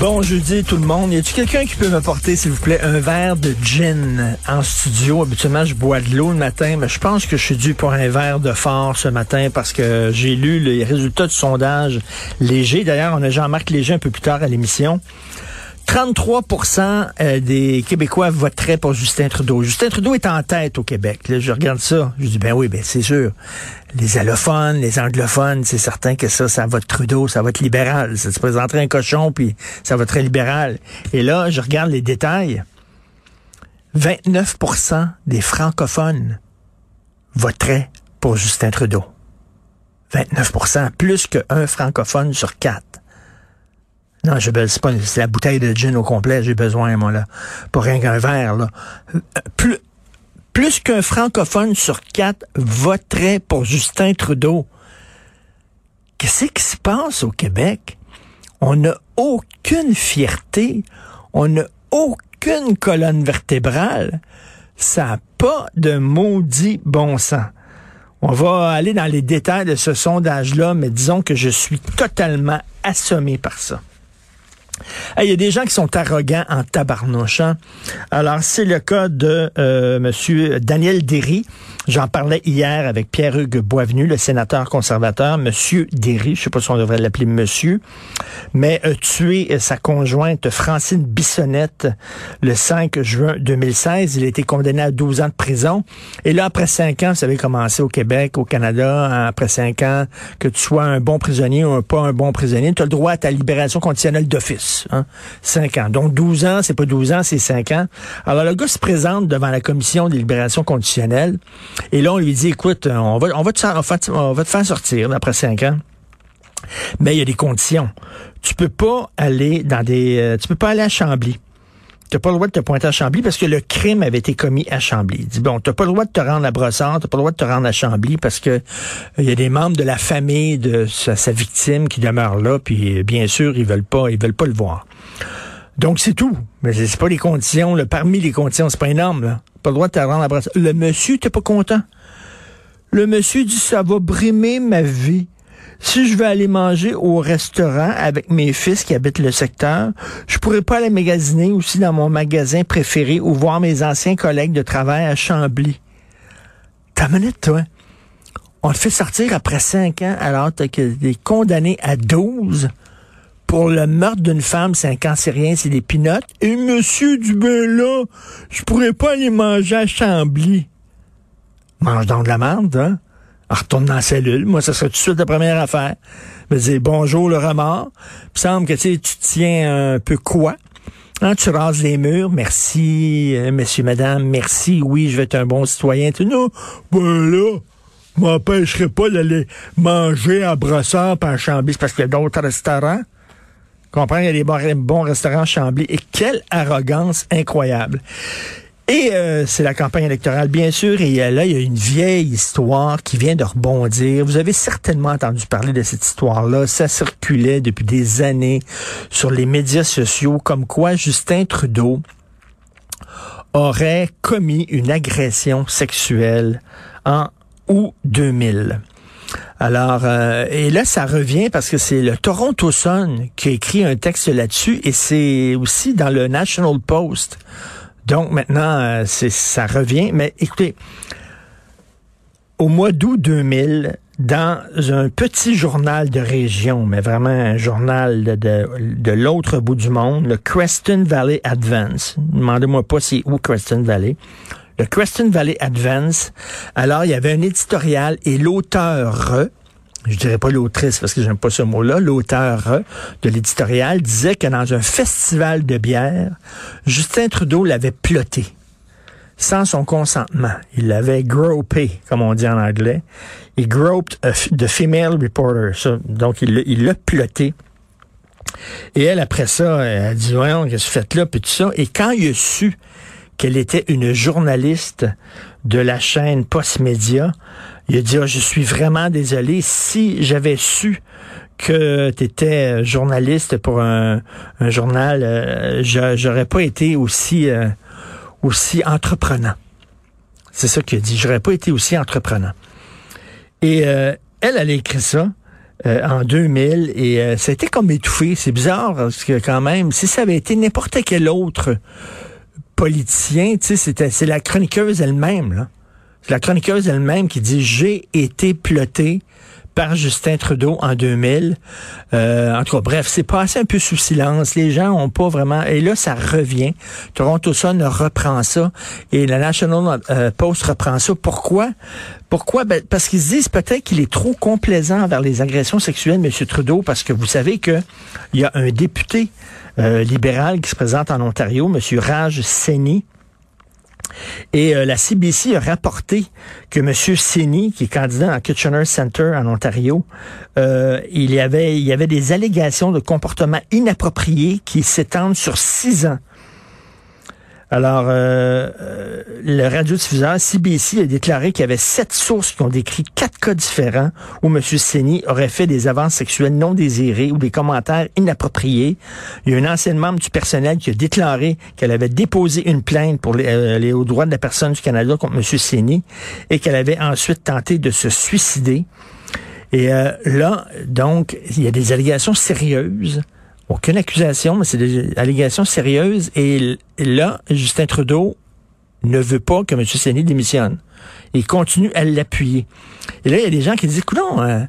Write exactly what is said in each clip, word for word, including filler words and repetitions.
Bon jeudi tout le monde. Y a-t-il quelqu'un qui peut m'apporter, s'il vous plaît, un verre de gin en studio? Habituellement, je bois de l'eau le matin, mais je pense que je suis dû pour un verre de fort ce matin parce que j'ai lu les résultats du sondage Léger. D'ailleurs, on a Jean-Marc Léger un peu plus tard à l'émission. trente-trois pour cent des Québécois voteraient pour Justin Trudeau. Justin Trudeau est en tête au Québec. Là, je regarde ça, je dis, ben oui, ben c'est sûr. Les allophones, les anglophones, c'est certain que ça, ça vote Trudeau, ça vote libéral. Ça se présenterait un cochon, puis ça voterait libéral. Et là, je regarde les détails. vingt-neuf pour cent des francophones voteraient pour Justin Trudeau. vingt-neuf pour cent, plus qu'un francophone sur quatre. Non, j'ai besoin, c'est pas une, c'est la bouteille de gin au complet, j'ai besoin, moi, là. Pas rien qu'un verre, là. Plus, plus qu'un francophone sur quatre voterait pour Justin Trudeau. Qu'est-ce qui se passe au Québec? On n'a aucune fierté. On n'a aucune colonne vertébrale. Ça n'a pas de maudit bon sens. On va aller dans les détails de ce sondage-là, mais disons que je suis totalement assommé par ça. Il y a des gens qui sont arrogants en tabarnouchant. Alors, c'est le cas de euh, Monsieur Daniel Derry. J'en parlais hier avec Pierre-Hugues Boisvenu, le sénateur conservateur. Monsieur Derry, je ne sais pas si on devrait l'appeler monsieur, mais a tué sa conjointe Francine Bissonnette le cinq juin deux mille seize. Il a été condamné à douze ans de prison. Et là, après cinq ans, vous savez comment c'est au Québec, au Canada, après cinq ans, que tu sois un bon prisonnier ou un pas un bon prisonnier, tu as le droit à ta libération conditionnelle d'office. Hein? cinq ans. Donc, douze ans, c'est pas douze ans, c'est cinq ans. Alors, le gars se présente devant la commission des libérations conditionnelles. Et là, on lui dit, écoute, on va, on va, te, on va, te, on va te faire sortir après cinq ans. Mais il y a des conditions. Tu peux pas aller dans des, euh, tu peux pas aller à Chambly. T'as pas le droit de te pointer à Chambly parce que le crime avait été commis à Chambly. Il dit, bon, t'as pas le droit de te rendre à Brossard, t'as pas le droit de te rendre à Chambly parce que il y a des membres de la famille de sa, sa victime qui demeurent là, puis bien sûr, ils veulent pas, ils veulent pas le voir. Donc, c'est tout. Mais c'est pas les conditions, là. Parmi les conditions, c'est pas énorme, là. T'as pas le droit de te rendre à Brossard. Le monsieur, t'es pas content. Le monsieur dit, ça va brimer ma vie. Si je veux aller manger au restaurant avec mes fils qui habitent le secteur, je pourrais pas aller magasiner aussi dans mon magasin préféré ou voir mes anciens collègues de travail à Chambly. T'as minute, toi. On te fait sortir après cinq ans alors que t'es condamné à douze pour le meurtre d'une femme, cinq ans, c'est rien, c'est des pinottes. Et monsieur Dubé, là, je pourrais pas aller manger à Chambly. Mange donc de la merde, hein? Alors, retourne dans la cellule. Moi, ça serait tout de suite la première affaire. Je me dis, bonjour le remords. Il me semble que tu te tiens un peu quoi? Hein, tu rases les murs. Merci, euh, monsieur, madame. Merci. Oui, je vais être un bon citoyen. Tu non, ben là, je m'empêcherai pas d'aller manger à Brossard et à Chambly. C'est parce qu'il y a d'autres restaurants. Comprends, il y a des bons, bons restaurants à Chambly. Et quelle arrogance incroyable! Et euh, c'est la campagne électorale, bien sûr, et là, il y a une vieille histoire qui vient de rebondir. Vous avez certainement entendu parler de cette histoire-là. Ça circulait depuis des années sur les médias sociaux, comme quoi Justin Trudeau aurait commis une agression sexuelle en août deux mille. Alors, euh, et là, ça revient parce que c'est le Toronto Sun qui a écrit un texte là-dessus et c'est aussi dans le National Post. Donc, maintenant, euh, c'est, ça revient. Mais écoutez, au mois d'août deux mille, dans un petit journal de région, mais vraiment un journal de, de, de l'autre bout du monde, le Creston Valley Advance. Demandez-moi pas c'est où Creston Valley. Le Creston Valley Advance. Alors, il y avait un éditorial et l'auteur, je dirais pas l'autrice parce que j'aime pas ce mot-là, l'auteur de l'éditorial disait que dans un festival de bière, Justin Trudeau l'avait ploté. Sans son consentement. Il l'avait gropé, comme on dit en anglais. Il groped the female reporter. Ça. Donc, il l'a, il l'a ploté. Et elle, après ça, elle a dit, voyons, qu'est-ce que vous faites là, puis tout ça. Et quand il a su qu'elle était une journaliste de la chaîne Postmedia, il a dit, oh, je suis vraiment désolé, si j'avais su que tu étais journaliste pour un, un journal, euh, je, j'aurais pas été aussi... Euh, aussi entreprenant. C'est ça qu'il a dit. J'aurais pas été aussi entreprenant. Et euh, elle, elle a écrit ça euh, en deux mille et euh, ça a été comme étouffé. C'est bizarre parce que quand même, si ça avait été n'importe quel autre politicien, tu sais, c'était, c'est la chroniqueuse elle-même, là. C'est la chroniqueuse elle-même qui dit « J'ai été plotée par Justin Trudeau en deux mille. Euh, » En tout cas, bref, c'est passé un peu sous silence. Les gens ont pas vraiment... Et là, ça revient. Toronto Sun reprend ça et la National Post reprend ça. Pourquoi? Pourquoi? Ben, parce qu'ils se disent peut-être qu'il est trop complaisant envers les agressions sexuelles, M. Trudeau, parce que vous savez que il y a un député euh, libéral qui se présente en Ontario, M. Raj Saini. Et euh, la C B C a rapporté que M. Saini, qui est candidat en Kitchener Centre en Ontario, euh, il y avait, il y avait des allégations de comportement inapproprié qui s'étendent sur six ans. Alors, euh, euh, le radiodiffuseur C B C a déclaré qu'il y avait sept sources qui ont décrit quatre cas différents où M. Saini aurait fait des avances sexuelles non désirées ou des commentaires inappropriés. Il y a un ancien membre du personnel qui a déclaré qu'elle avait déposé une plainte pour les, euh, les hauts droits de la personne du Canada contre M. Saini et qu'elle avait ensuite tenté de se suicider. Et euh, là, donc, il y a des allégations sérieuses. Aucune accusation, mais c'est des allégations sérieuses. Et là, Justin Trudeau ne veut pas que M. Saini démissionne. Il continue à l'appuyer. Et là, il y a des gens qui disent, coudonc, hein,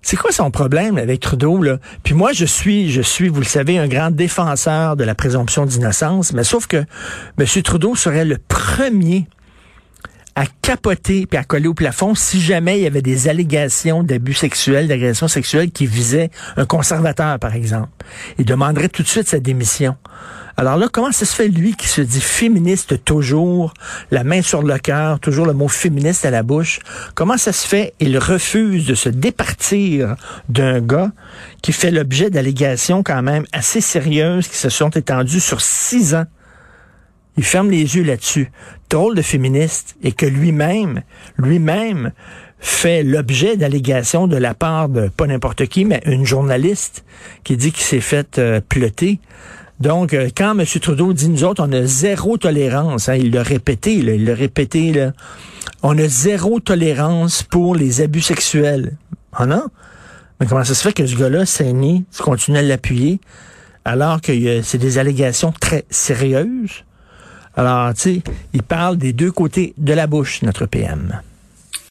c'est quoi son problème avec Trudeau, là? Puis moi, je suis, je suis, vous le savez, un grand défenseur de la présomption d'innocence, mais sauf que M. Trudeau serait le premier à capoter puis à coller au plafond si jamais il y avait des allégations d'abus sexuels, d'agressions sexuelles qui visaient un conservateur, par exemple. Il demanderait tout de suite sa démission. Alors là, comment ça se fait, lui, qui se dit féministe toujours, la main sur le cœur, toujours le mot féministe à la bouche, comment ça se fait, il refuse de se départir d'un gars qui fait l'objet d'allégations quand même assez sérieuses qui se sont étendues sur six ans? Il ferme les yeux là-dessus. Drôle de féministe. Et que lui-même, lui-même fait l'objet d'allégations de la part de, pas n'importe qui, mais une journaliste qui dit qu'il s'est fait euh, ploter. Donc, euh, quand M. Trudeau dit, nous autres, on a zéro tolérance, hein, il l'a répété, là, il l'a répété, là, on a zéro tolérance pour les abus sexuels. Ah non? Mais comment ça se fait que ce gars-là, Saini, continue à l'appuyer, alors que euh, c'est des allégations très sérieuses? Alors, tu sais, il parle des deux côtés de la bouche, notre P M.